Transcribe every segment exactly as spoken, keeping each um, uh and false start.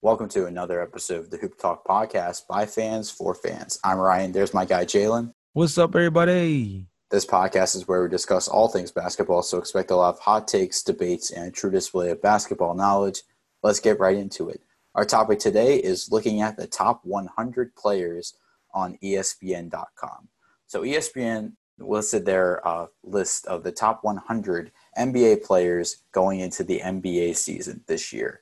Welcome to another episode of the Hoop Talk podcast by fans for fans. I'm Ryan. There's my guy, Jalen. What's up, everybody? This podcast is where we discuss all things basketball, so expect a lot of hot takes, debates, and a true display of basketball knowledge. Let's get right into it. Our topic today is looking at the top one hundred players on E S P N dot com. So E S P N listed their uh, list of the top one hundred N B A players going into the N B A season this year.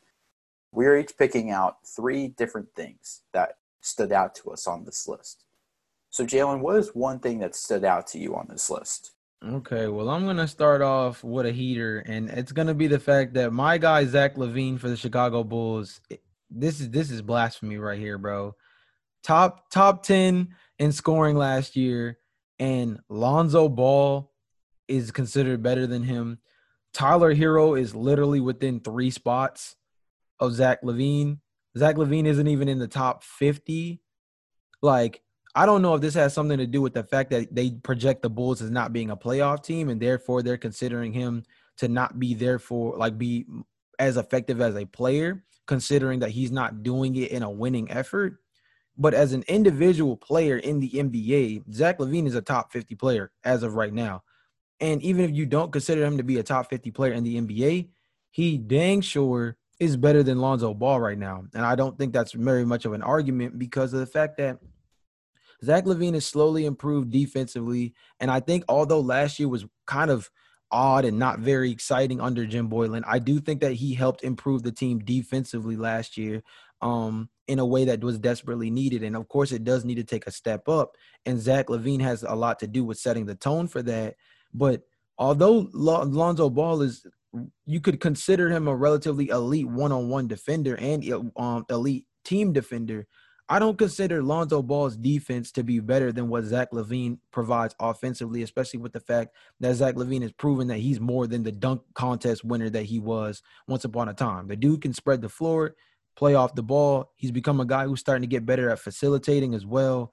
We're each picking out three different things that stood out to us on this list. So, Jalen, what is one thing that stood out to you on this list? Okay, well, I'm going to start off with a heater, and it's going to be the fact that my guy, Zach LaVine, for the Chicago Bulls, it, this is this is blasphemy right here, bro. Top top ten in scoring last year, and Lonzo Ball is considered better than him. Tyler Hero is literally within three spots of Zach LaVine. Zach LaVine isn't even in the top fifty. Like, I don't know if this has something to do with the fact that they project the Bulls as not being a playoff team, and therefore they're considering him to not be there for, like, be as effective as a player, considering that he's not doing it in a winning effort. But as an individual player in the N B A, Zach LaVine is a top fifty player as of right now. And even if you don't consider him to be a top fifty player in the N B A, he dang sure is better than Lonzo Ball right now. And I don't think that's very much of an argument because of the fact that Zach LaVine has slowly improved defensively, and I think although last year was kind of odd and not very exciting under Jim Boylen, I do think that he helped improve the team defensively last year um, in a way that was desperately needed. And, of course, it does need to take a step up, and Zach LaVine has a lot to do with setting the tone for that. But although Lonzo Ball is – you could consider him a relatively elite one-on-one defender and um, elite team defender, I don't consider Lonzo Ball's defense to be better than what Zach LaVine provides offensively, especially with the fact that Zach LaVine has proven that he's more than the dunk contest winner that he was once upon a time. The dude can spread the floor, play off the ball. He's become a guy who's starting to get better at facilitating as well.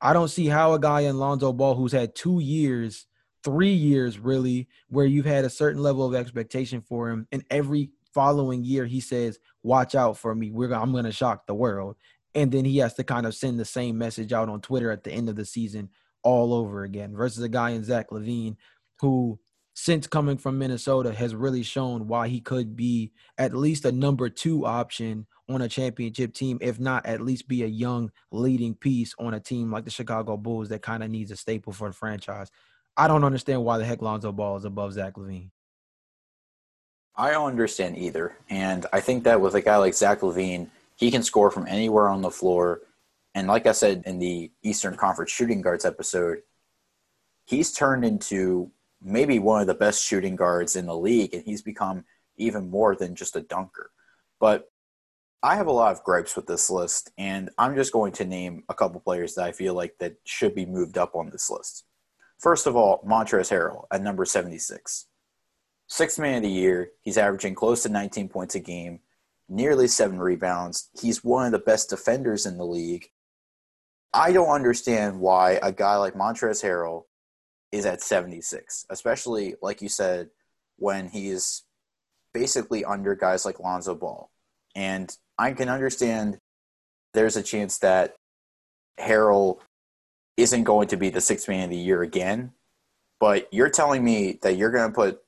I don't see how a guy in Lonzo Ball who's had two years, three years really, where you've had a certain level of expectation for him, and every following year he says, watch out for me. We're I'm going to shock the world. And then he has to kind of send the same message out on Twitter at the end of the season all over again versus a guy in Zach LaVine who, since coming from Minnesota, has really shown why he could be at least a number two option on a championship team, if not at least be a young leading piece on a team like the Chicago Bulls that kind of needs a staple for the franchise. I don't understand why the heck Lonzo Ball is above Zach LaVine. I don't understand either. And I think that with a guy like Zach LaVine, he can score from anywhere on the floor. And like I said in the Eastern Conference Shooting Guards episode, he's turned into maybe one of the best shooting guards in the league, and he's become even more than just a dunker. But I have a lot of gripes with this list, and I'm just going to name a couple players that I feel like that should be moved up on this list. First of all, Montrezl Harrell at number seventy-six. Sixth man of the year, he's averaging close to nineteen points a game, nearly seven rebounds. He's one of the best defenders in the league. I don't understand why a guy like Montrezl Harrell is at seventy-six, especially, like you said, when he's basically under guys like Lonzo Ball. And I can understand there's a chance that Harrell isn't going to be the sixth man of the year again, but you're telling me that you're going to put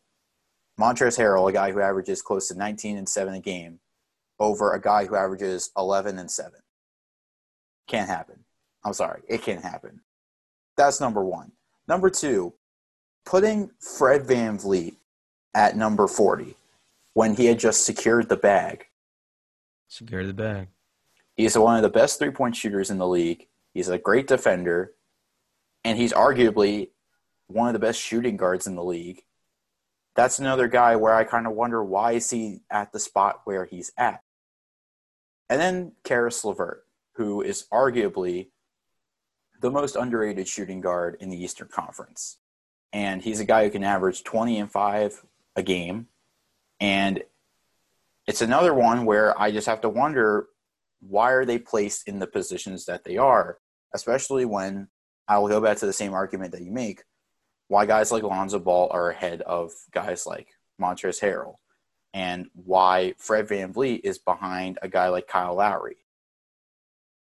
Montrezl Harrell, a guy who averages close to nineteen and seven a game, over a guy who averages eleven and seven. Can't happen. I'm sorry. It can't happen. That's number one. Number two, putting Fred VanVleet at number forty when he had just secured the bag. Secured the bag. He's one of the best three-point shooters in the league. He's a great defender, and he's arguably one of the best shooting guards in the league. That's another guy where I kind of wonder why is he at the spot where he's at. And then Caris LeVert, who is arguably the most underrated shooting guard in the Eastern Conference. And he's a guy who can average twenty and five a game. And it's another one where I just have to wonder, why are they placed in the positions that they are, especially when I will go back to the same argument that you make, why guys like Lonzo Ball are ahead of guys like Montrezl Harrell, and why Fred VanVleet is behind a guy like Kyle Lowry.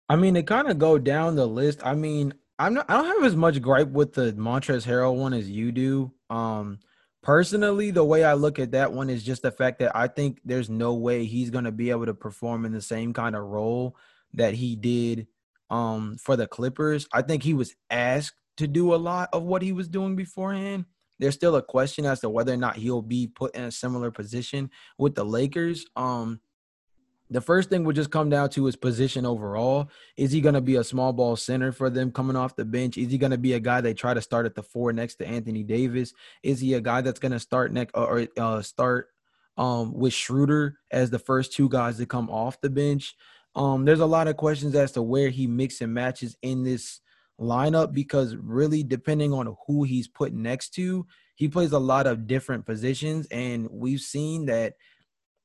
I mean, to kind of go down the list, I mean, I'm not, I don't have as much gripe with the Montrezl Harrell one as you do. Um, personally, the way I look at that one is just the fact that I think there's no way he's going to be able to perform in the same kind of role that he did um, for the Clippers. I think he was asked to do a lot of what he was doing beforehand. There's still a question as to whether or not he'll be put in a similar position with the Lakers. Um, the first thing would just come down to his position overall. Is he going to be a small ball center for them coming off the bench? Is he going to be a guy they try to start at the four next to Anthony Davis? Is he a guy that's going to start next or uh, start um, with Schroeder as the first two guys that come off the bench? Um, there's a lot of questions as to where he mix and matches in this lineup, because really depending on who he's put next to, he plays a lot of different positions. And we've seen that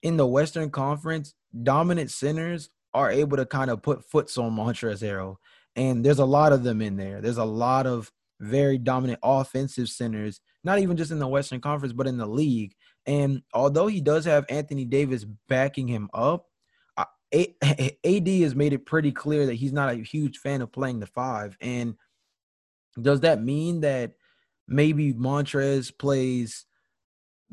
in the Western Conference, dominant centers are able to kind of put foots on Montrezl Harrell. And there's a lot of them in there. There's a lot of very dominant offensive centers, not even just in the Western Conference, but in the league. And although he does have Anthony Davis backing him up, A D has made it pretty clear that he's not a huge fan of playing the five. And does that mean that maybe Montrez plays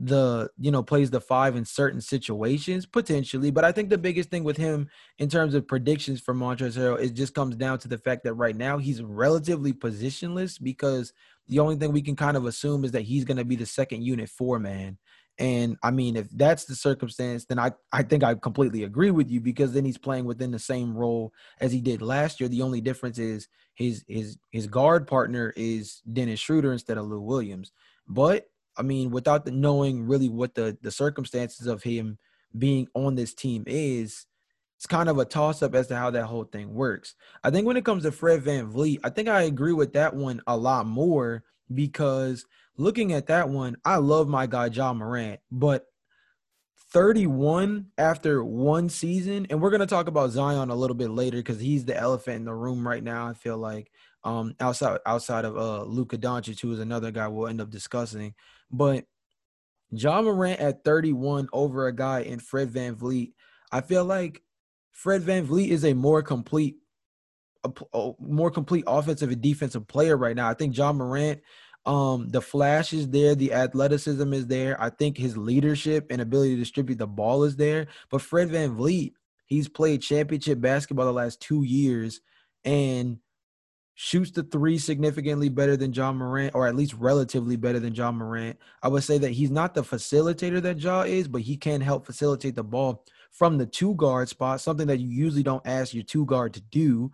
the, you know, plays the five in certain situations? Potentially. But I think the biggest thing with him in terms of predictions for Montrezl Harrell, it just comes down to the fact that right now he's relatively positionless, because the only thing we can kind of assume is that he's going to be the second unit four man. And, I mean, if that's the circumstance, then I, I think I completely agree with you, because then he's playing within the same role as he did last year. The only difference is his his his guard partner is Dennis Schroeder instead of Lou Williams. But, I mean, without the knowing really what the, the circumstances of him being on this team is, it's kind of a toss-up as to how that whole thing works. I think when it comes to Fred VanVleet, I think I agree with that one a lot more, because – looking at that one, I love my guy, Ja Morant, but thirty-one after one season, and we're going to talk about Zion a little bit later because he's the elephant in the room right now, I feel like, um, outside outside of uh, Luka Doncic, who is another guy we'll end up discussing. But Ja Morant at thirty-one over a guy in Fred VanVleet, I feel like Fred VanVleet is a more complete, a, a more complete offensive and defensive player right now. I think Ja Morant – Um, the flash is there. The athleticism is there. I think his leadership and ability to distribute the ball is there. But Fred VanVleet, he's played championship basketball the last two years and shoots the three significantly better than Ja Morant, or at least relatively better than Ja Morant. I would say that he's not the facilitator that Ja is, but he can help facilitate the ball from the two-guard spot, something that you usually don't ask your two-guard to do.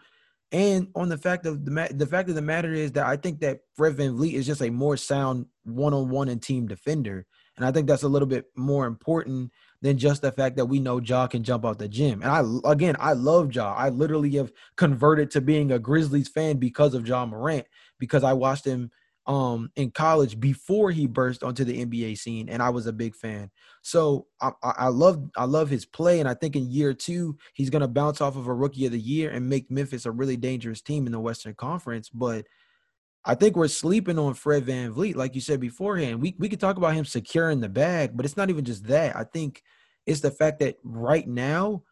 And on the fact of the ma- the fact of the matter is that I think that Fred VanVleet is just a more sound one-on-one and team defender. And I think that's a little bit more important than just the fact that we know Ja can jump out the gym. And I, again, I love Ja. I literally have converted to being a Grizzlies fan because of Ja Morant, because I watched him um, in college before he burst onto the N B A scene, and I was a big fan. So I, I love I love his play, and I think in year two he's going to bounce off of a rookie of the year and make Memphis a really dangerous team in the Western Conference. But I think we're sleeping on Fred VanVleet, like you said beforehand. We we could talk about him securing the bag, but it's not even just that. I think it's the fact that right now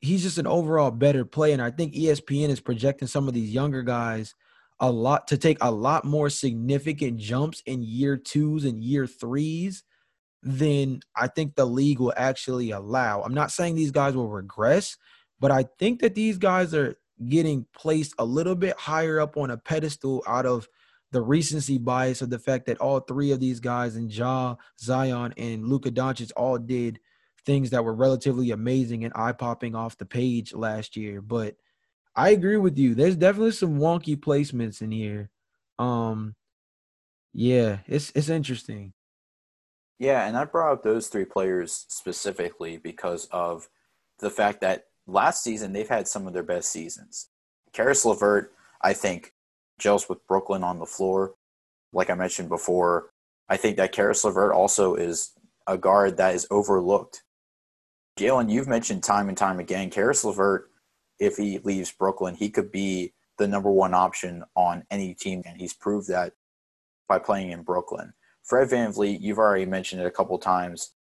he's just an overall better player, and I think E S P N is projecting some of these younger guys a lot to take a lot more significant jumps in year twos and year threes than I think the league will actually allow. I'm not saying these guys will regress, but I think that these guys are getting placed a little bit higher up on a pedestal out of the recency bias of the fact that all three of these guys, and Ja, Zion, and Luka Doncic, all did things that were relatively amazing and eye-popping off the page last year. But I agree with you. There's definitely some wonky placements in here. Um, yeah, it's it's interesting. Yeah, and I brought up those three players specifically because of the fact that last season they've had some of their best seasons. Caris LeVert, I think, gels with Brooklyn on the floor. Like I mentioned before, I think that Caris LeVert also is a guard that is overlooked. Jalen, you've mentioned time and time again, Caris LeVert, if he leaves Brooklyn, he could be the number one option on any team, and he's proved that by playing in Brooklyn. Fred VanVleet, you've already mentioned it a couple times.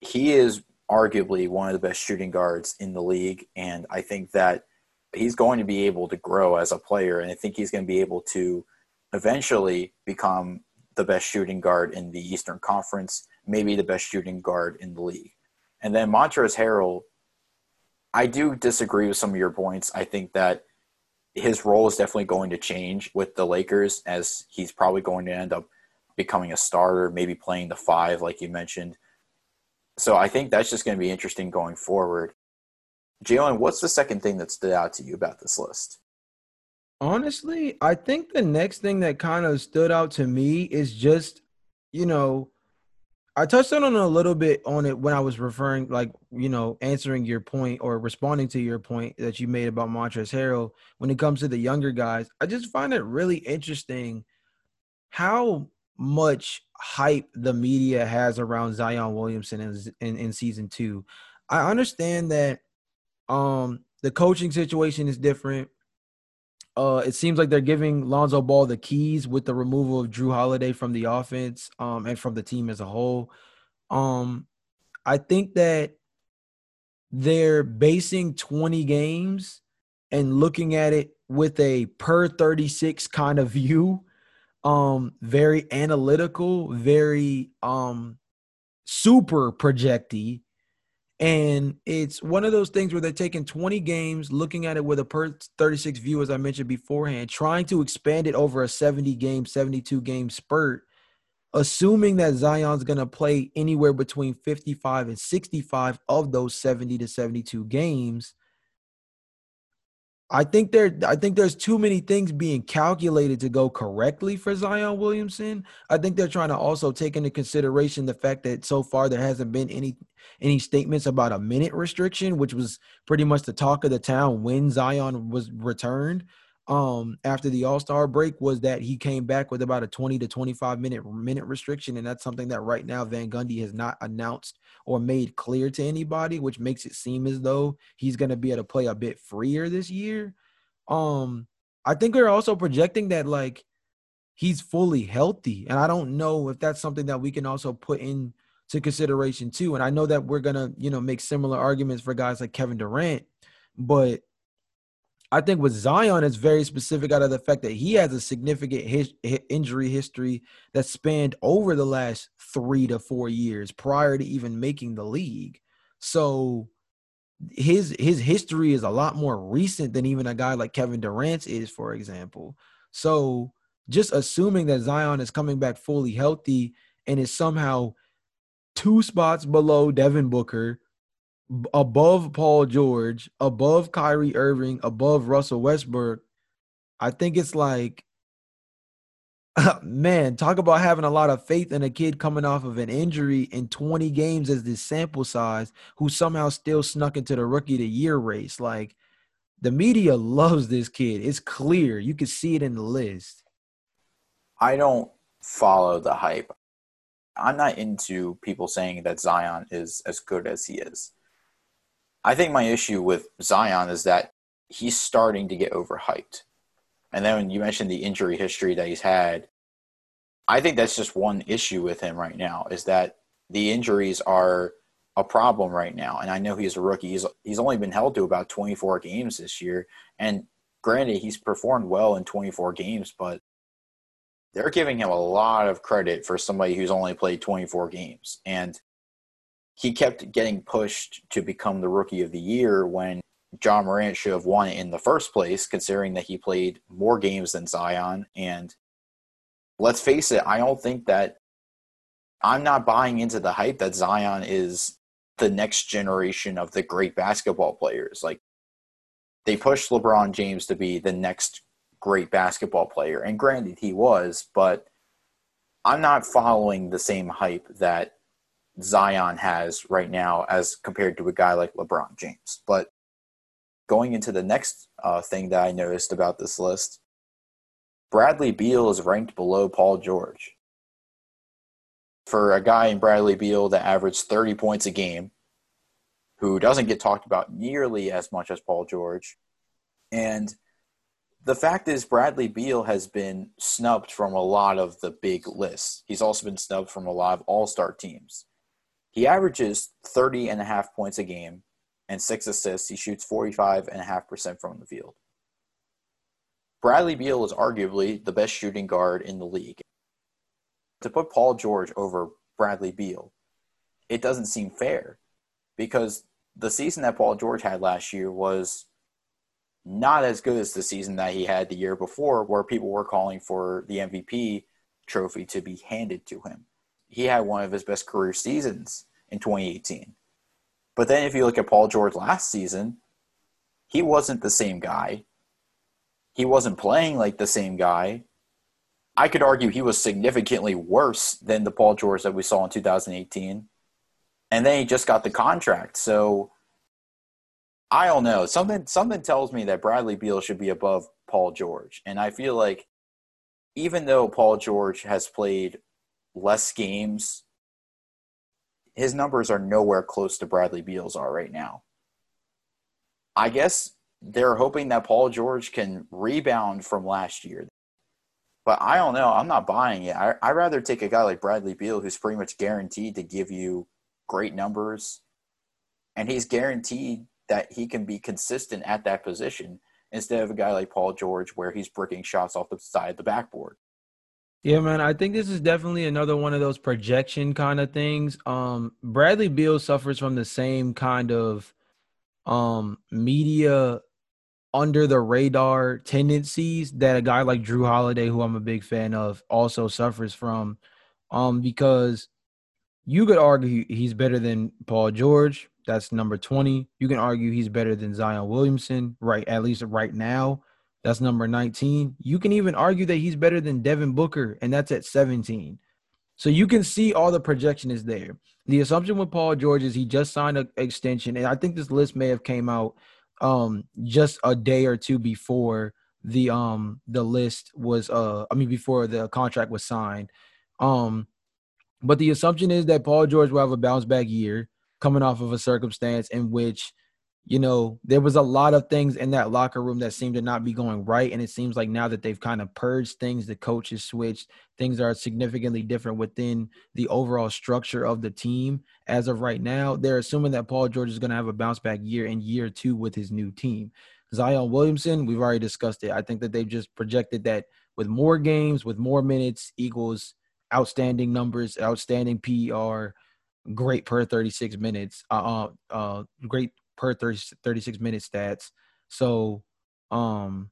He is arguably one of the best shooting guards in the league, and I think that he's going to be able to grow as a player, and I think he's going to be able to eventually become the best shooting guard in the Eastern Conference, maybe the best shooting guard in the league. And then Montrezl Harrell, I do disagree with some of your points. I think that his role is definitely going to change with the Lakers, as he's probably going to end up becoming a starter, maybe playing the five like you mentioned. So I think that's just going to be interesting going forward. Jalen, what's the second thing that stood out to you about this list? Honestly, I think the next thing that kind of stood out to me is just, you know, I touched on it a little bit on it when I was referring, like, you know, answering your point or responding to your point that you made about Montrezl Harrell. When it comes to the younger guys, I just find it really interesting how much hype the media has around Zion Williamson in, in, in season two. I understand that um, the coaching situation is different. Uh, it seems like they're giving Lonzo Ball the keys with the removal of Jrue Holiday from the offense um, and from the team as a whole. Um, I think that they're basing twenty games and looking at it with a per thirty-six kind of view, um, very analytical, very um, super projecty. And it's one of those things where they're taking twenty games, looking at it with a per thirty-six view, as I mentioned beforehand, trying to expand it over a seventy-game, seventy-two-game spurt, assuming that Zion's going to play anywhere between fifty-five and sixty-five of those seventy to seventy-two games. I think there, I think there's too many things being calculated to go correctly for Zion Williamson. I think they're trying to also take into consideration the fact that so far there hasn't been any any statements about a minute restriction, which was pretty much the talk of the town when Zion was returned um, after the All-Star break, was that he came back with about a twenty to twenty-five minute minute restriction, and that's something that right now Van Gundy has not announced or made clear to anybody, which makes it seem as though he's going to be able to play a bit freer this year. Um, I think we're also projecting that, like, he's fully healthy, and I don't know if that's something that we can also put in to consideration too. And I know that we're going to, you know, make similar arguments for guys like Kevin Durant, but I think with Zion, it's very specific out of the fact that he has a significant his, his injury history that spanned over the last three to four years prior to even making the league. So his his history is a lot more recent than even a guy like Kevin Durant's is, for example. So just assuming that Zion is coming back fully healthy and is somehow two spots below Devin Booker, above Paul George, above Kyrie Irving, above Russell Westbrook, I think it's like, man, talk about having a lot of faith in a kid coming off of an injury in twenty games as this sample size, who somehow still snuck into the rookie of the year race. Like, the media loves this kid. It's clear. You can see it in the list. I don't follow the hype. I'm not into people saying that Zion is as good as he is. I think my issue with Zion is that he's starting to get overhyped. And then when you mentioned the injury history that he's had, I think that's just one issue with him right now, is that the injuries are a problem right now. And I know he's a rookie. He's he's only been held to about twenty-four games this year. And granted, he's performed well in twenty-four games, but they're giving him a lot of credit for somebody who's only played twenty-four games. And he kept getting pushed to become the rookie of the year when Ja Morant should have won it in the first place, considering that he played more games than Zion. And let's face it, I don't think that – I'm not buying into the hype that Zion is the next generation of the great basketball players. Like, they pushed LeBron James to be the next great basketball player, and granted, he was, but I'm not following the same hype that – Zion has right now as compared to a guy like LeBron James. But going into the next uh, thing that I noticed about this list, Bradley Beal is ranked below Paul George. For a guy in Bradley Beal that averaged thirty points a game, who doesn't get talked about nearly as much as Paul George, and the fact is Bradley Beal has been snubbed from a lot of the big lists. He's also been snubbed from a lot of all-star teams. He averages thirty and a half points a game and six assists. He shoots forty-five and a half percent from the field. Bradley Beal is arguably the best shooting guard in the league. To put Paul George over Bradley Beal, it doesn't seem fair, because the season that Paul George had last year was not as good as the season that he had the year before, where people were calling for the M V P trophy to be handed to him. He had one of his best career seasons in twenty eighteen. But then if you look at Paul George last season, he wasn't the same guy. He wasn't playing like the same guy. I could argue he was significantly worse than the Paul George that we saw in two thousand eighteen. And then he just got the contract. So I don't know. Something something tells me that Bradley Beal should be above Paul George. And I feel like even though Paul George has played less games, his numbers are nowhere close to Bradley Beal's are right now. I guess they're hoping that Paul George can rebound from last year. But I don't know. I'm not buying it. I, I'd rather take a guy like Bradley Beal, who's pretty much guaranteed to give you great numbers, and he's guaranteed that he can be consistent at that position, instead of a guy like Paul George where he's bricking shots off the side of the backboard. Yeah, man, I think this is definitely another one of those projection kind of things. Um, Bradley Beal suffers from the same kind of um, media under-the-radar tendencies that a guy like Jrue Holiday, who I'm a big fan of, also suffers from, um, because you could argue he's better than Paul George. That's number twenty. You can argue he's better than Zion Williamson, right? At least right now. That's number nineteen. You can even argue that he's better than Devin Booker, and that's at seventeen. So you can see all the projection is there. The assumption with Paul George is he just signed an extension, and I think this list may have came out um, just a day or two before the um the list was uh I mean before the contract was signed. Um, but the assumption is that Paul George will have a bounce back year, coming off of a circumstance in which, you know, there was a lot of things in that locker room that seemed to not be going right. And it seems like now that they've kind of purged things, the coaches switched, things are significantly different within the overall structure of the team. As of right now, they're assuming that Paul George is going to have a bounce back year in year two with his new team. Zion Williamson, we've already discussed it. I think that they've just projected that with more games, with more minutes equals outstanding numbers, outstanding P R, great per thirty-six minutes, uh, uh, great per thirty, thirty-six minute stats. So, um,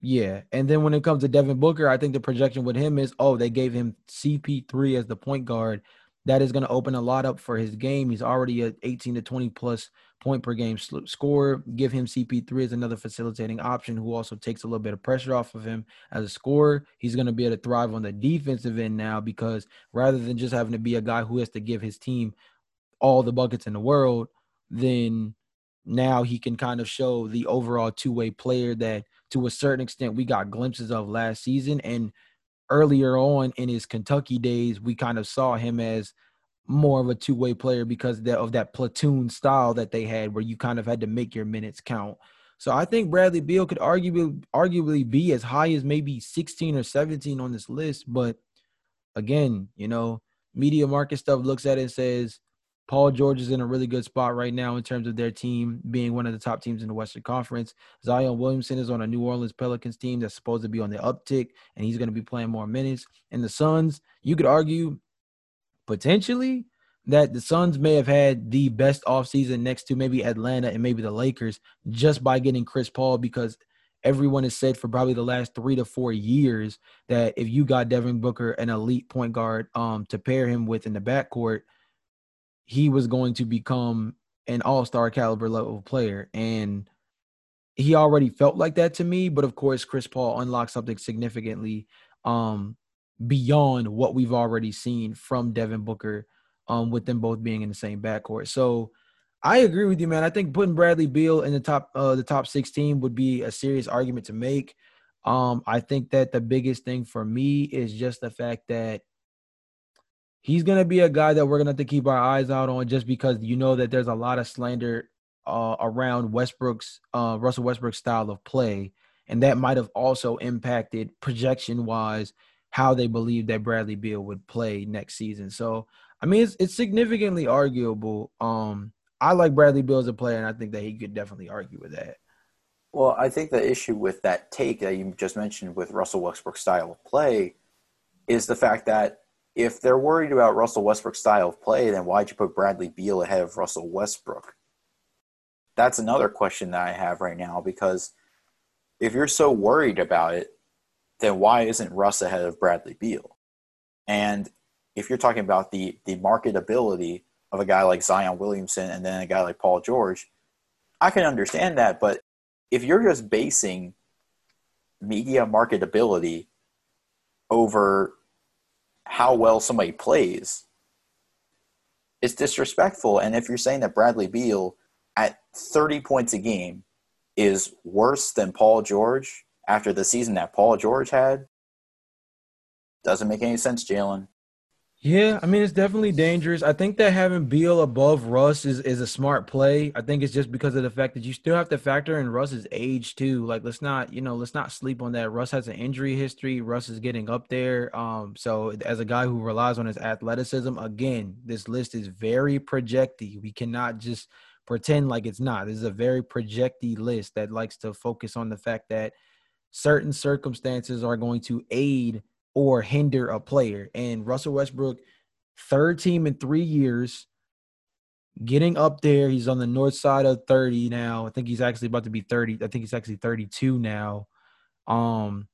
yeah. And then when it comes to Devin Booker, I think the projection with him is, oh, they gave him C P three as the point guard. That is going to open a lot up for his game. He's already an eighteen to twenty plus point per game scorer. Give him C P three as another facilitating option who also takes a little bit of pressure off of him as a scorer. He's going to be able to thrive on the defensive end now, because rather than just having to be a guy who has to give his team all the buckets in the world, then now he can kind of show the overall two-way player that to a certain extent we got glimpses of last season. And earlier on in his Kentucky days, we kind of saw him as more of a two-way player because of that platoon style that they had where you kind of had to make your minutes count. So I think Bradley Beal could arguably arguably be as high as maybe sixteen or seventeen on this list. But again, you know, media market stuff looks at it and says Paul George is in a really good spot right now in terms of their team being one of the top teams in the Western Conference. Zion Williamson is on a New Orleans Pelicans team that's supposed to be on the uptick, and he's going to be playing more minutes. And the Suns, you could argue potentially that the Suns may have had the best offseason next to maybe Atlanta and maybe the Lakers just by getting Chris Paul, because everyone has said for probably the last three to four years that if you got Devin Booker, an elite point guard, um, to pair him with in the backcourt, he was going to become an all-star caliber level player. And he already felt like that to me. But, of course, Chris Paul unlocked something significantly um, beyond what we've already seen from Devin Booker, um, with them both being in the same backcourt. So I agree with you, man. I think putting Bradley Beal in the top uh, the top sixteen would be a serious argument to make. Um, I think that the biggest thing for me is just the fact that he's going to be a guy that we're going to have to keep our eyes out on, just because you know that there's a lot of slander uh, around Westbrook's, uh, Russell Westbrook's style of play. And that might have also impacted projection-wise how they believe that Bradley Beal would play next season. So, I mean, it's, it's significantly arguable. Um, I like Bradley Beal as a player, and I think that he could definitely argue with that. Well, I think the issue with that take that you just mentioned with Russell Westbrook's style of play is the fact that if they're worried about Russell Westbrook's style of play, then why'd you put Bradley Beal ahead of Russell Westbrook? That's another question that I have right now, because if you're so worried about it, then why isn't Russ ahead of Bradley Beal? And if you're talking about the, the marketability of a guy like Zion Williamson and then a guy like Paul George, I can understand that, but if you're just basing media marketability over how well somebody plays, it's disrespectful. And if you're saying that Bradley Beal at thirty points a game is worse than Paul George after the season that Paul George had, doesn't make any sense, Jalen. Yeah, I mean, it's definitely dangerous. I think that having Beal above Russ is, is a smart play. I think it's just because of the fact that you still have to factor in Russ's age too. Like, let's not, you know, let's not sleep on that. Russ has an injury history. Russ is getting up there. Um, so as a guy who relies on his athleticism, again, this list is very projecty. We cannot just pretend like it's not. This is a very projecty list that likes to focus on the fact that certain circumstances are going to aid or hinder a player. And Russell Westbrook, third team in three years, getting up there. He's on the north side of thirty now. I think he's actually about to be thirty. I think he's actually thirty-two now. Um,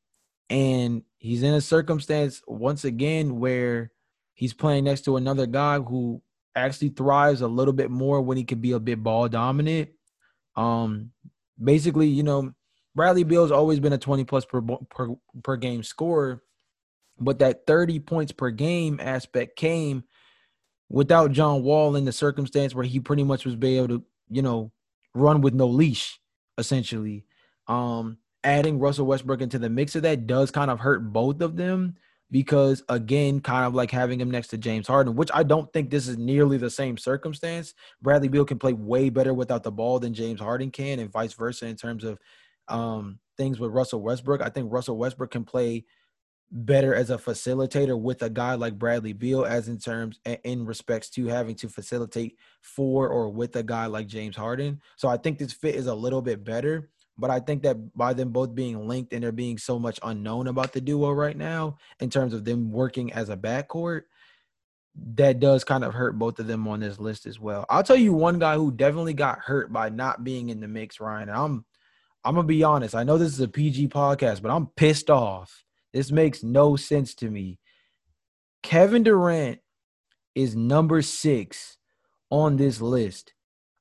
and he's in a circumstance, once again, where he's playing next to another guy who actually thrives a little bit more when he can be a bit ball dominant. Um, basically, you know, Bradley Beal's always been a twenty-plus per, per, per game scorer. But that thirty points per game aspect came without John Wall in the circumstance where he pretty much was able to, you know, run with no leash, essentially. Um, adding Russell Westbrook into the mix of that does kind of hurt both of them because, again, kind of like having him next to James Harden, which I don't think this is nearly the same circumstance. Bradley Beal can play way better without the ball than James Harden can, and vice versa in terms of um, things with Russell Westbrook. I think Russell Westbrook can play better as a facilitator with a guy like Bradley Beal as in terms in respects to having to facilitate for or with a guy like James Harden. So I think this fit is a little bit better, but I think that by them both being linked and there being so much unknown about the duo right now in terms of them working as a backcourt, that does kind of hurt both of them on this list as well. I'll tell you one guy who definitely got hurt by not being in the mix, Ryan. And I'm, I'm going to be honest. I know this is a P G podcast, but I'm pissed off. This makes no sense to me. Kevin Durant is number six on this list.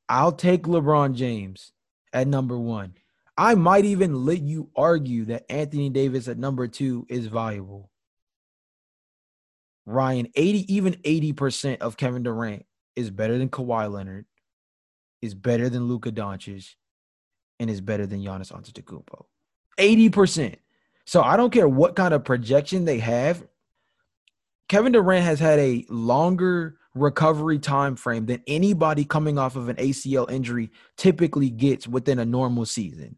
I'll take LeBron James at number one. I might even let you argue that Anthony Davis at number two is valuable. Ryan, eighty, even eighty percent of Kevin Durant is better than Kawhi Leonard, is better than Luka Doncic, and is better than Giannis Antetokounmpo. eighty percent. So I don't care what kind of projection they have. Kevin Durant has had a longer recovery time frame than anybody coming off of an A C L injury typically gets within a normal season.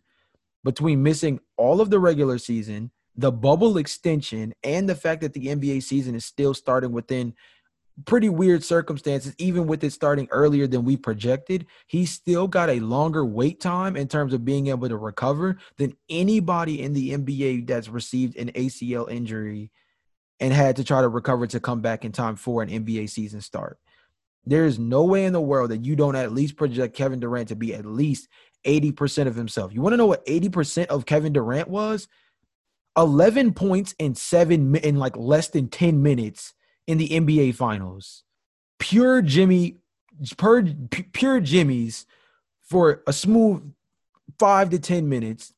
Between missing all of the regular season, the bubble extension, and the fact that the N B A season is still starting within pretty weird circumstances, even with it starting earlier than we projected, he still got a longer wait time in terms of being able to recover than anybody in the N B A that's received an A C L injury and had to try to recover to come back in time for an N B A season start. There is no way in the world that you don't at least project Kevin Durant to be at least eighty percent of himself. You want to know what eighty percent of Kevin Durant was? eleven points in seven in like less than ten minutes in the N B A Finals. Pure Jimmy, pure, pure Jimmy's for a smooth five to ten minutes,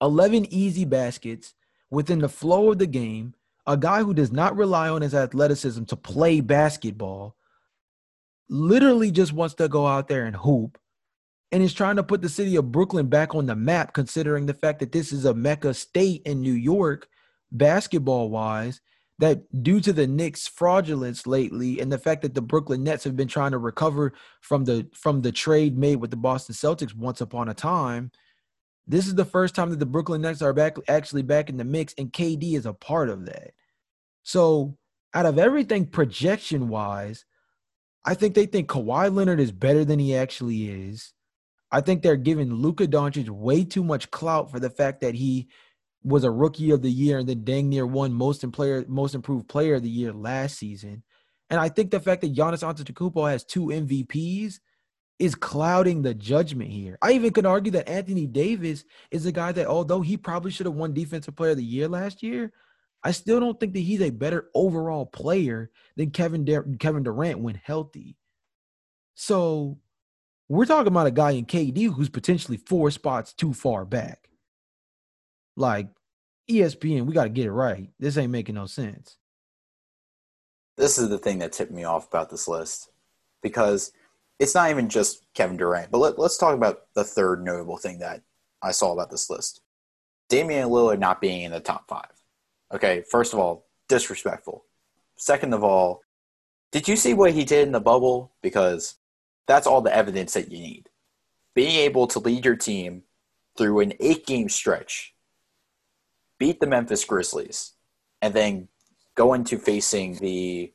eleven easy baskets within the flow of the game, a guy who does not rely on his athleticism to play basketball, literally just wants to go out there and hoop, and is trying to put the city of Brooklyn back on the map, considering the fact that this is a mecca state in New York, basketball-wise, that due to the Knicks' fraudulence lately and the fact that the Brooklyn Nets have been trying to recover from the from the trade made with the Boston Celtics once upon a time, This is the first time that the Brooklyn Nets are back, actually back in the mix, and K D is a part of that. So out of everything projection-wise, I think they think Kawhi Leonard is better than he actually is. I think they're giving Luka Doncic way too much clout for the fact that he was a rookie of the year and then dang near won most, player, most improved player of the year last season. And I think the fact that Giannis Antetokounmpo has two M V Ps is clouding the judgment here. I even could argue that Anthony Davis is a guy that, although he probably should have won Defensive Player of the Year last year, I still don't think that he's a better overall player than Kevin Dur- Kevin Durant when healthy. So we're talking about a guy in K D who's potentially four spots too far back. Like, E S P N, we got to get it right. This ain't making no sense. This is the thing that tipped me off about this list, because it's not even just Kevin Durant. But let, let's talk about the third notable thing that I saw about this list. Damian Lillard not being in the top five. Okay, first of all, disrespectful. Second of all, did you see what he did in the bubble? Because that's all the evidence that you need. Being able to lead your team through an eight-game stretch, beat the Memphis Grizzlies, and then go into facing the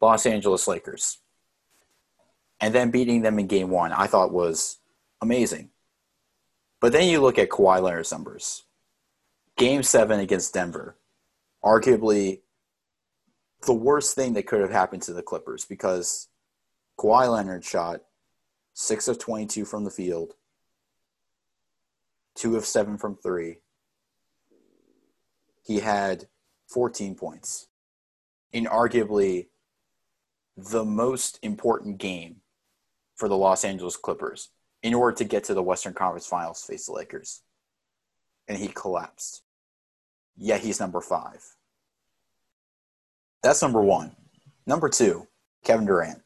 Los Angeles Lakers, and then beating them in game one, I thought was amazing. But then you look at Kawhi Leonard's numbers. Game seven against Denver, arguably the worst thing that could have happened to the Clippers, because Kawhi Leonard shot six of twenty-two from the field, two of seven from three. He had fourteen points in arguably the most important game for the Los Angeles Clippers in order to get to the Western Conference Finals face the Lakers. And he collapsed. Yeah, he's number five. That's number one. Number two, Kevin Durant.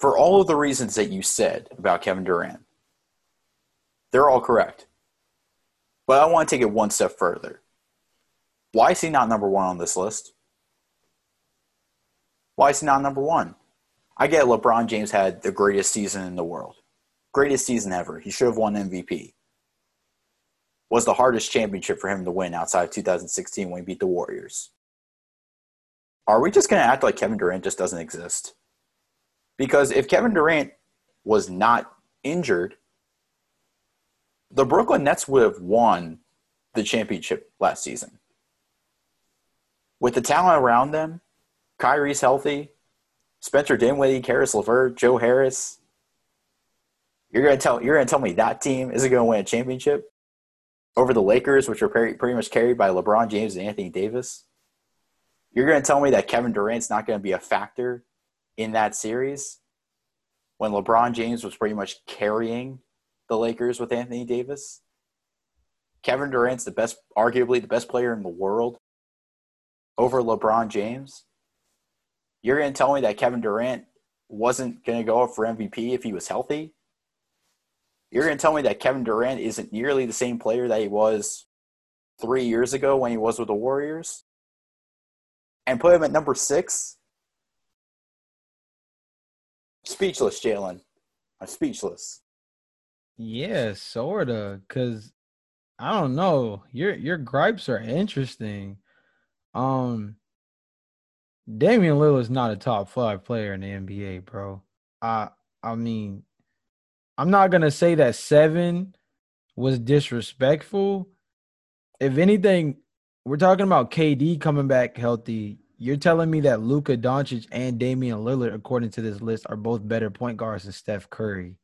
For all of the reasons that you said about Kevin Durant, they're all correct. But I want to take it one step further. Why is he not number one on this list? Why is he not number one? I get LeBron James had the greatest season in the world. Greatest season ever. He should have won M V P. Was the hardest championship for him to win outside of two thousand sixteen when he beat the Warriors. Are we just going to act like Kevin Durant just doesn't exist? Because if Kevin Durant was not injured, the Brooklyn Nets would have won the championship last season. With the talent around them, Kyrie's healthy, Spencer Dinwiddie, Caris LeVert, Joe Harris. You're going to tell you're going to tell me that team isn't going to win a championship? Over the Lakers, which are pretty much carried by LeBron James and Anthony Davis? You're going to tell me that Kevin Durant's not going to be a factor in that series when LeBron James was pretty much carrying the Lakers with Anthony Davis? Kevin Durant's the best, arguably the best player in the world over LeBron James? You're going to tell me that Kevin Durant wasn't going to go up for M V P if he was healthy? You're going to tell me that Kevin Durant isn't nearly the same player that he was three years ago when he was with the Warriors? And put him at number six? Speechless, Jalen. I'm speechless. Yeah, sort of, because I don't know. Your your gripes are interesting. Um, Damian Lillard's not a top five player in the N B A, bro. I I mean... I'm not going to say that seven was disrespectful. If anything, we're talking about K D coming back healthy. You're telling me that Luka Doncic and Damian Lillard, according to this list, are both better point guards than Steph Curry.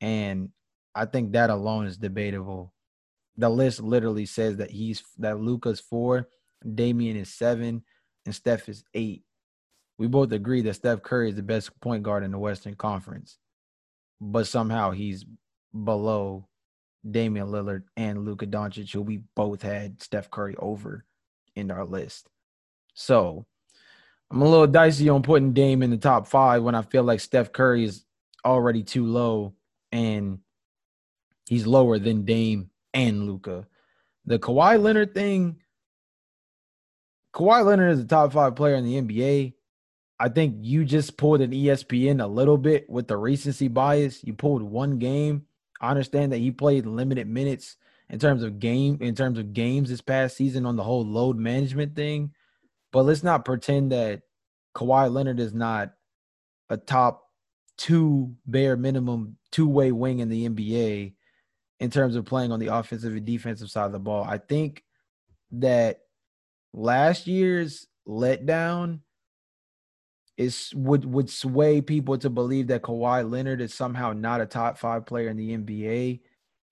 And I think that alone is debatable. The list literally says that he's that Luka's four, Damian is seven, and Steph is eight. We both agree that Steph Curry is the best point guard in the Western Conference. But somehow he's below Damian Lillard and Luka Doncic, who we both had Steph Curry over in our list. So I'm a little dicey on putting Dame in the top five when I feel like Steph Curry is already too low and he's lower than Dame and Luka. The Kawhi Leonard thing, Kawhi Leonard is a top five player in the N B A. I think you just pulled an E S P N a little bit with the recency bias. You pulled one game. I understand that he played limited minutes in terms of game, in terms of games this past season on the whole load management thing. But let's not pretend that Kawhi Leonard is not a top two bare minimum two-way wing in the N B A in terms of playing on the offensive and defensive side of the ball. I think that last year's letdown is would would sway people to believe that Kawhi Leonard is somehow not a top five player in the N B A,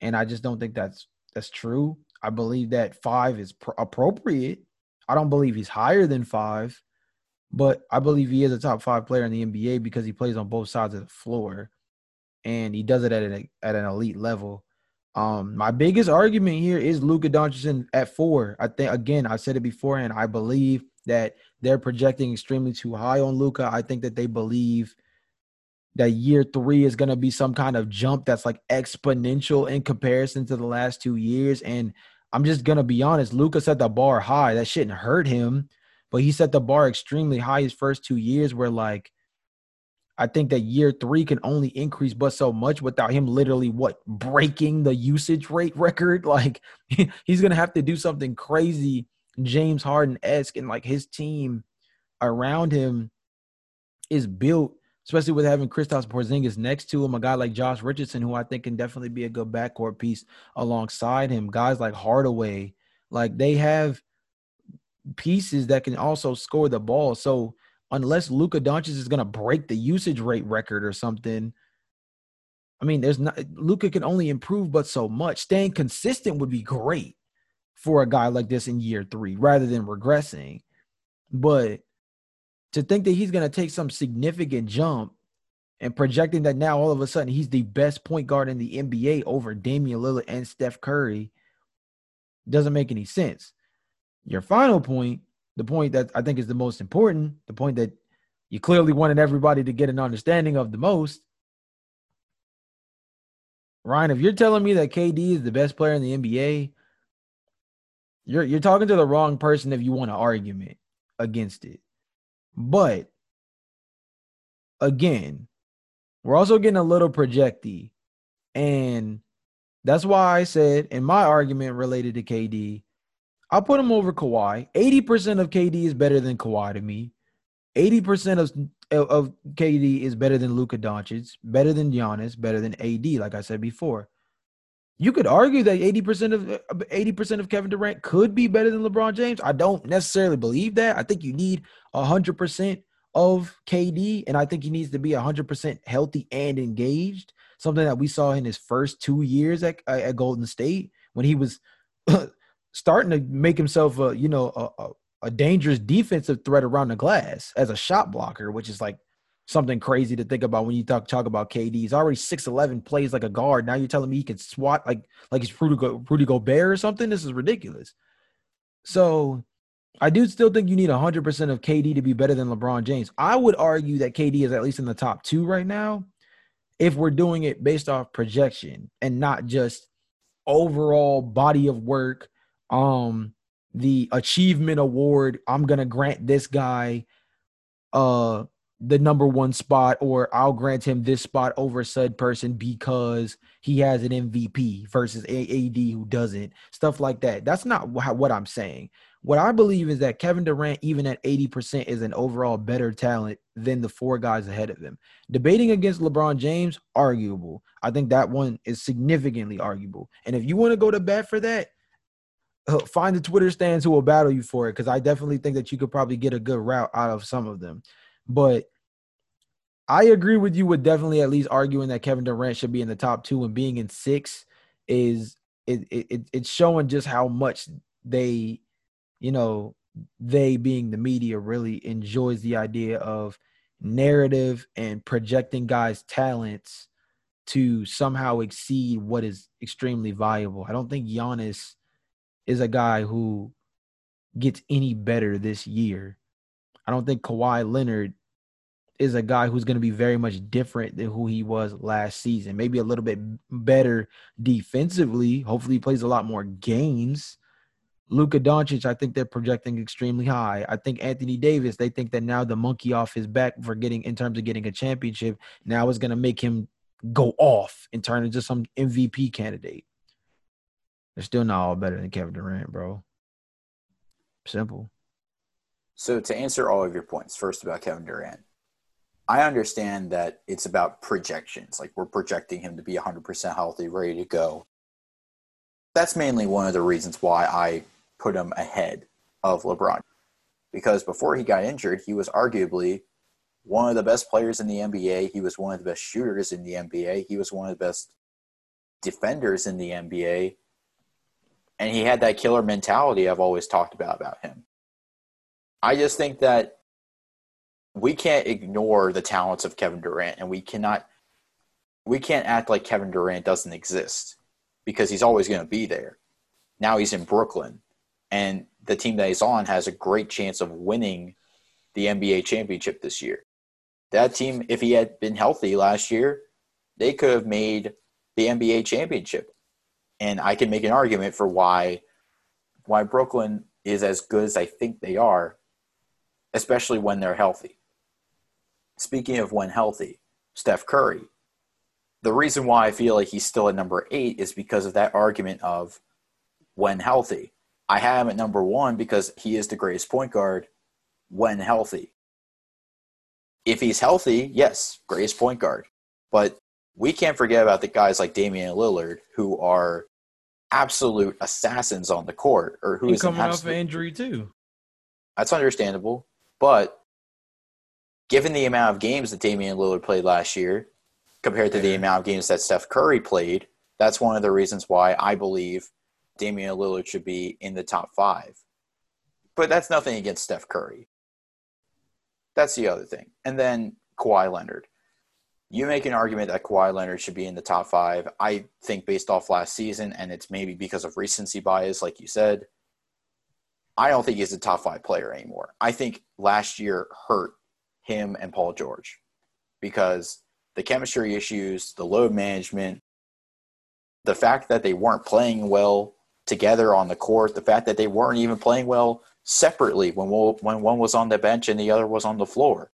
and I just don't think that's that's true. I believe that five is pr- appropriate. I don't believe he's higher than five, but I believe he is a top five player in the N B A because he plays on both sides of the floor, and he does it at an at an elite level. Um, my biggest argument here is Luka Doncic at four. I think again, I said it beforehand. I believe that they're projecting extremely too high on Luka. I think that they believe that year three is going to be some kind of jump that's like exponential in comparison to the last two years. And I'm just going to be honest, Luka set the bar high. That shouldn't hurt him, but he set the bar extremely high his first two years where like I think that year three can only increase but so much without him literally, what, breaking the usage rate record? Like he's going to have to do something crazy James Harden-esque, and like his team around him is built, especially with having Kristaps Porzingis next to him, a guy like Josh Richardson, who I think can definitely be a good backcourt piece alongside him, guys like Hardaway. Like they have pieces that can also score the ball. So unless Luka Doncic is going to break the usage rate record or something, I mean, there's not Luka can only improve but so much. Staying consistent would be great for a guy like this in year three rather than regressing. But to think that he's going to take some significant jump and projecting that now all of a sudden he's the best point guard in the N B A over Damian Lillard and Steph Curry doesn't make any sense. Your final point, the point that I think is the most important, the point that you clearly wanted everybody to get an understanding of the most, Ryan, if you're telling me that K D is the best player in the N B A, You're you're talking to the wrong person if you want an argument against it. But, again, we're also getting a little projecty. And that's why I said, in my argument related to K D, I'll put him over Kawhi. eighty percent of K D is better than Kawhi to me. eighty percent of, of K D is better than Luka Doncic, better than Giannis, better than A D, like I said before. You could argue that eighty percent of eighty percent of Kevin Durant could be better than LeBron James. I don't necessarily believe that. I think you need one hundred percent of K D, and I think he needs to be one hundred percent healthy and engaged, something that we saw in his first two years at, at Golden State when he was starting to make himself a, you know, a, a dangerous defensive threat around the glass as a shot blocker, which is like something crazy to think about when you talk talk about K D. He's already six eleven, plays like a guard. Now you're telling me he can swat like like he's Rudy, Go- Rudy Gobert or something? This is ridiculous. So I do still think you need one hundred percent of K D to be better than LeBron James. I would argue that K D is at least in the top two right now if we're doing it based off projection and not just overall body of work, um, the achievement award, I'm going to grant this guy uh. the number one spot, or I'll grant him this spot over said person because he has an M V P versus A D who doesn't, stuff like that. That's not what I'm saying. What I believe is that Kevin Durant, even at eighty percent, is an overall better talent than the four guys ahead of him. Debating against LeBron James, arguable. I think that one is significantly arguable. And if you want to go to bat for that, find the Twitter stands who will battle you for it, because I definitely think that you could probably get a good route out of some of them. But I agree with you with definitely at least arguing that Kevin Durant should be in the top two, and being in six is it, it it's showing just how much they, you know, they being the media really enjoys the idea of narrative and projecting guys' talents to somehow exceed what is extremely valuable. I don't think Giannis is a guy who gets any better this year. I don't think Kawhi Leonard is a guy who's going to be very much different than who he was last season. Maybe a little bit better defensively. Hopefully he plays a lot more games. Luka Doncic, I think they're projecting extremely high. I think Anthony Davis, they think that now the monkey off his back for getting in terms of getting a championship now is going to make him go off and turn into some M V P candidate. They're still not all better than Kevin Durant, bro. Simple. So to answer all of your points, first about Kevin Durant, I understand that it's about projections. Like, we're projecting him to be one hundred percent healthy, ready to go. That's mainly one of the reasons why I put him ahead of LeBron. Because before he got injured, he was arguably one of the best players in the N B A. He was one of the best shooters in the N B A. He was one of the best defenders in the N B A. And he had that killer mentality I've always talked about about him. I just think that we can't ignore the talents of Kevin Durant, and we cannot, we can't act like Kevin Durant doesn't exist, because he's always going to be there. Now he's in Brooklyn, and the team that he's on has a great chance of winning the N B A championship this year. That team, if he had been healthy last year, they could have made the N B A championship. And I can make an argument for why why Brooklyn is as good as I think they are, especially when they're healthy. Speaking of when healthy, Steph Curry. The reason why I feel like he's still at number eight is because of that argument of when healthy. I have him at number one because he is the greatest point guard when healthy. If he's healthy, yes, greatest point guard. But we can't forget about the guys like Damian Lillard, who are absolute assassins on the court. Or who is coming off an injury too. That's understandable. But given the amount of games that Damian Lillard played last year compared to the amount of games that Steph Curry played, that's one of the reasons why I believe Damian Lillard should be in the top five. But that's nothing against Steph Curry. That's the other thing. And then Kawhi Leonard. You make an argument that Kawhi Leonard should be in the top five, I think, based off last season, and it's maybe because of recency bias, like you said. I don't think he's a top five player anymore. I think last year hurt him and Paul George, because the chemistry issues, the load management, the fact that they weren't playing well together on the court, the fact that they weren't even playing well separately when when one was on the bench and the other was on the floor.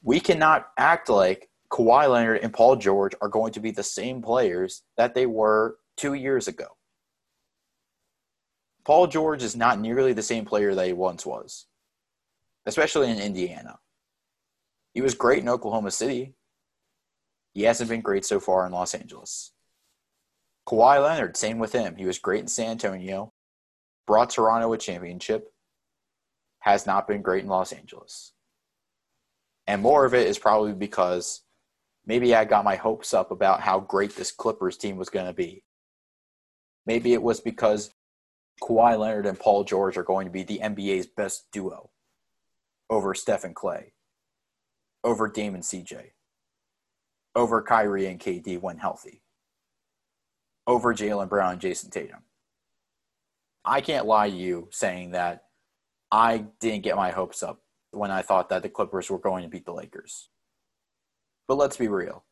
We cannot act like Kawhi Leonard and Paul George are going to be the same players that they were two years ago. Paul George is not nearly the same player that he once was, especially in Indiana. He was great in Oklahoma City. He hasn't been great so far in Los Angeles. Kawhi Leonard, same with him. He was great in San Antonio, brought Toronto a championship, has not been great in Los Angeles. And more of it is probably because maybe I got my hopes up about how great this Clippers team was going to be. Maybe it was because Kawhi Leonard and Paul George are going to be the N B A's best duo over Steph and Clay, over Dame and C J, over Kyrie and K D when healthy, over Jaylen Brown and Jason Tatum. I can't lie to you saying that I didn't get my hopes up when I thought that the Clippers were going to beat the Lakers. But let's be real.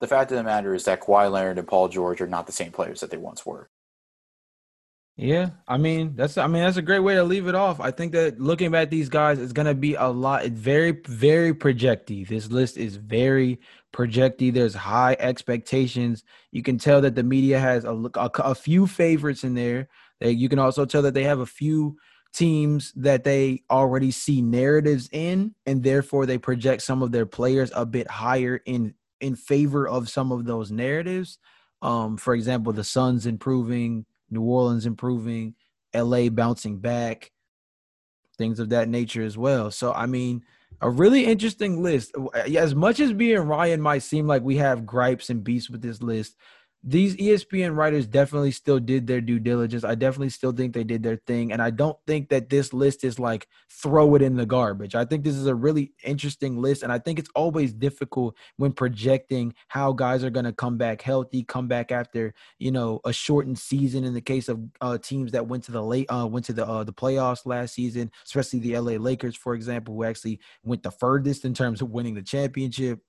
The fact of the matter is that Kawhi Leonard and Paul George are not the same players that they once were. Yeah, I mean, that's I mean that's a great way to leave it off. I think that looking at these guys is going to be a lot. It's very, very projective. This list is very projective. There's high expectations. You can tell that the media has a, a, a few favorites in there. They, you can also tell that they have a few teams that they already see narratives in, and therefore they project some of their players a bit higher in in favor of some of those narratives. Um, for example, the Suns improving, New Orleans improving, L A bouncing back, things of that nature as well. So, I mean, a really interesting list. As much as me and Ryan might seem like we have gripes and beefs with this list, these E S P N writers definitely still did their due diligence. I definitely still think they did their thing. And I don't think that this list is like throw it in the garbage. I think this is a really interesting list. And I think it's always difficult when projecting how guys are going to come back healthy, come back after, you know, a shortened season in the case of uh, teams that went to the late, uh, went to the, uh, the playoffs last season, especially the L A Lakers, for example, who actually went the furthest in terms of winning the championship.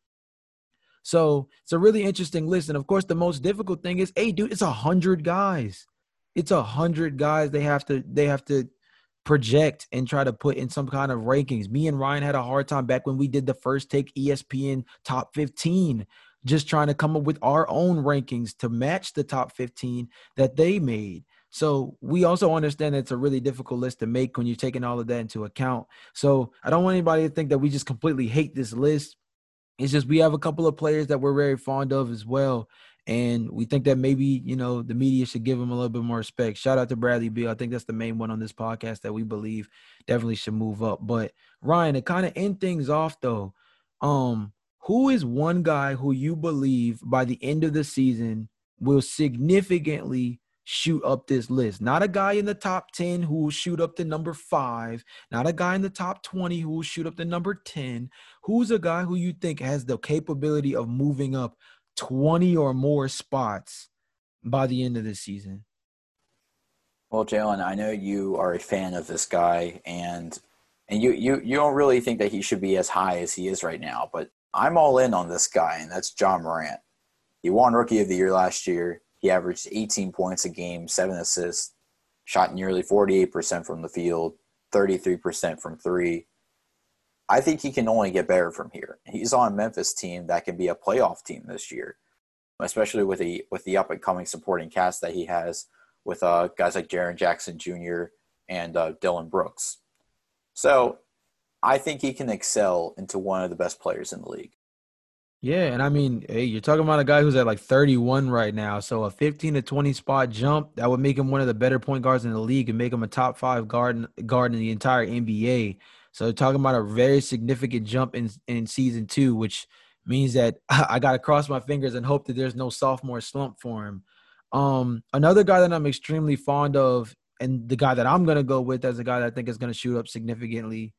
So it's a really interesting list. And, of course, the most difficult thing is, hey, dude, it's one hundred guys. It's one hundred guys they have to they have to project and try to put in some kind of rankings. Me and Ryan had a hard time back when we did the First Take E S P N Top fifteen, just trying to come up with our own rankings to match the Top fifteen that they made. So we also understand that it's a really difficult list to make when you're taking all of that into account. So I don't want anybody to think that we just completely hate this list. It's just we have a couple of players that we're very fond of as well. And we think that maybe, you know, the media should give him a little bit more respect. Shout out to Bradley Beal. I think that's the main one on this podcast that we believe definitely should move up. But, Ryan, to kind of end things off, though, um, who is one guy who you believe by the end of the season will significantly shoot up this list? Not a guy in the top ten who will shoot up to number five, not a guy in the top twenty who will shoot up to number ten. Who's a guy who you think has the capability of moving up twenty or more spots by the end of the season? Well, Jalen, I know you are a fan of this guy, and and you, you you don't really think that he should be as high as he is right now, but I'm all in on this guy, and that's Ja Morant. He won Rookie of the Year last year. He averaged eighteen points a game, seven assists, shot nearly forty-eight percent from the field, thirty-three percent from three. I think he can only get better from here. He's on a Memphis team that can be a playoff team this year, especially with the with the up-and-coming supporting cast that he has with uh, guys like Jaren Jackson Junior and uh, Dillon Brooks. So I think he can excel into one of the best players in the league. Yeah, and I mean, hey, you're talking about a guy who's at like thirty-one right now. So a fifteen to twenty spot jump, that would make him one of the better point guards in the league and make him a top five guard, guard in the entire N B A. So talking about a very significant jump in, in season two, which means that I got to cross my fingers and hope that there's no sophomore slump for him. Um, another guy that I'm extremely fond of, and the guy that I'm going to go with as a guy that I think is going to shoot up significantly,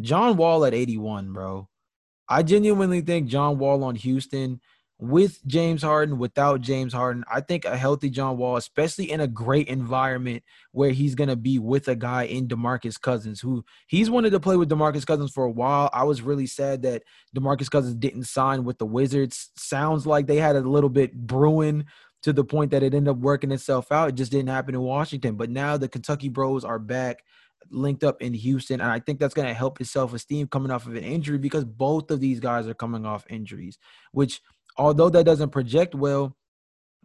John Wall at eighty-one, bro. I genuinely think John Wall on Houston with James Harden, without James Harden, I think a healthy John Wall, especially in a great environment where he's going to be with a guy in DeMarcus Cousins, who he's wanted to play with DeMarcus Cousins for a while. I was really sad that DeMarcus Cousins didn't sign with the Wizards. Sounds like they had a little bit brewing to the point that it ended up working itself out. It just didn't happen in Washington. But now the Kentucky Bros are back, linked up in Houston, and I think that's going to help his self-esteem coming off of an injury, because both of these guys are coming off injuries, which, although that doesn't project well,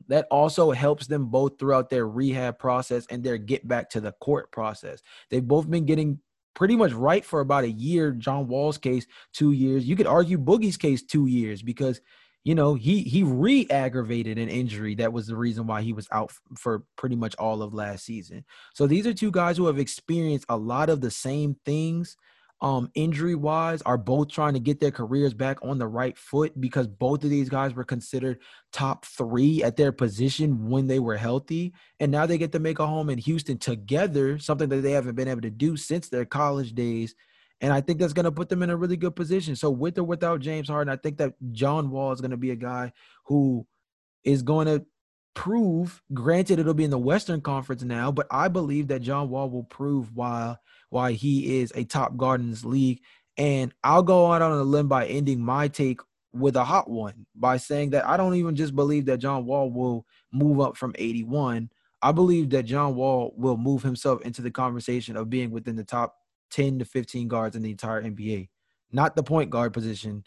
that also helps them both throughout their rehab process and their get back to the court process. They've both been getting pretty much right for about a year. John Wall's case, two years. You could argue Boogie's case, two years, because, you know, he he re-aggravated an injury that was the reason why he was out f- for pretty much all of last season. So these are two guys who have experienced a lot of the same things, um, injury-wise, are both trying to get their careers back on the right foot, because both of these guys were considered top three at their position when they were healthy, and now they get to make a home in Houston together, something that they haven't been able to do since their college days. And I think that's going to put them in a really good position. So with or without James Harden, I think that John Wall is going to be a guy who is going to prove, granted it'll be in the Western Conference now, but I believe that John Wall will prove why, why he is a top guard in this league. And I'll go out on a limb by ending my take with a hot one by saying that I don't even just believe that John Wall will move up from eighty-one. I believe that John Wall will move himself into the conversation of being within the top ten to fifteen guards in the entire N B A, not the point guard position,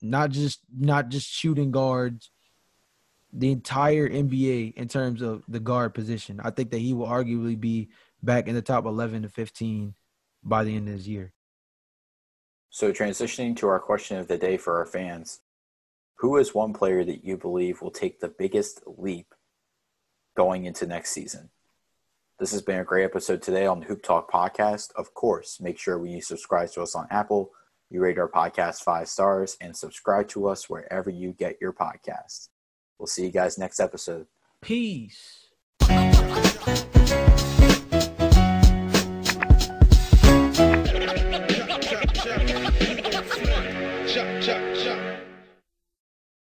not just not just shooting guards, the entire N B A in terms of the guard position. I think that he will arguably be back in the top eleven to fifteen by the end of this year. So transitioning to our question of the day for our fans, who is one player that you believe will take the biggest leap going into next season? This has been a great episode today on the Hoop Talk podcast. Of course, make sure when you subscribe to us on Apple, you rate our podcast five stars, and subscribe to us wherever you get your podcasts. We'll see you guys next episode. Peace.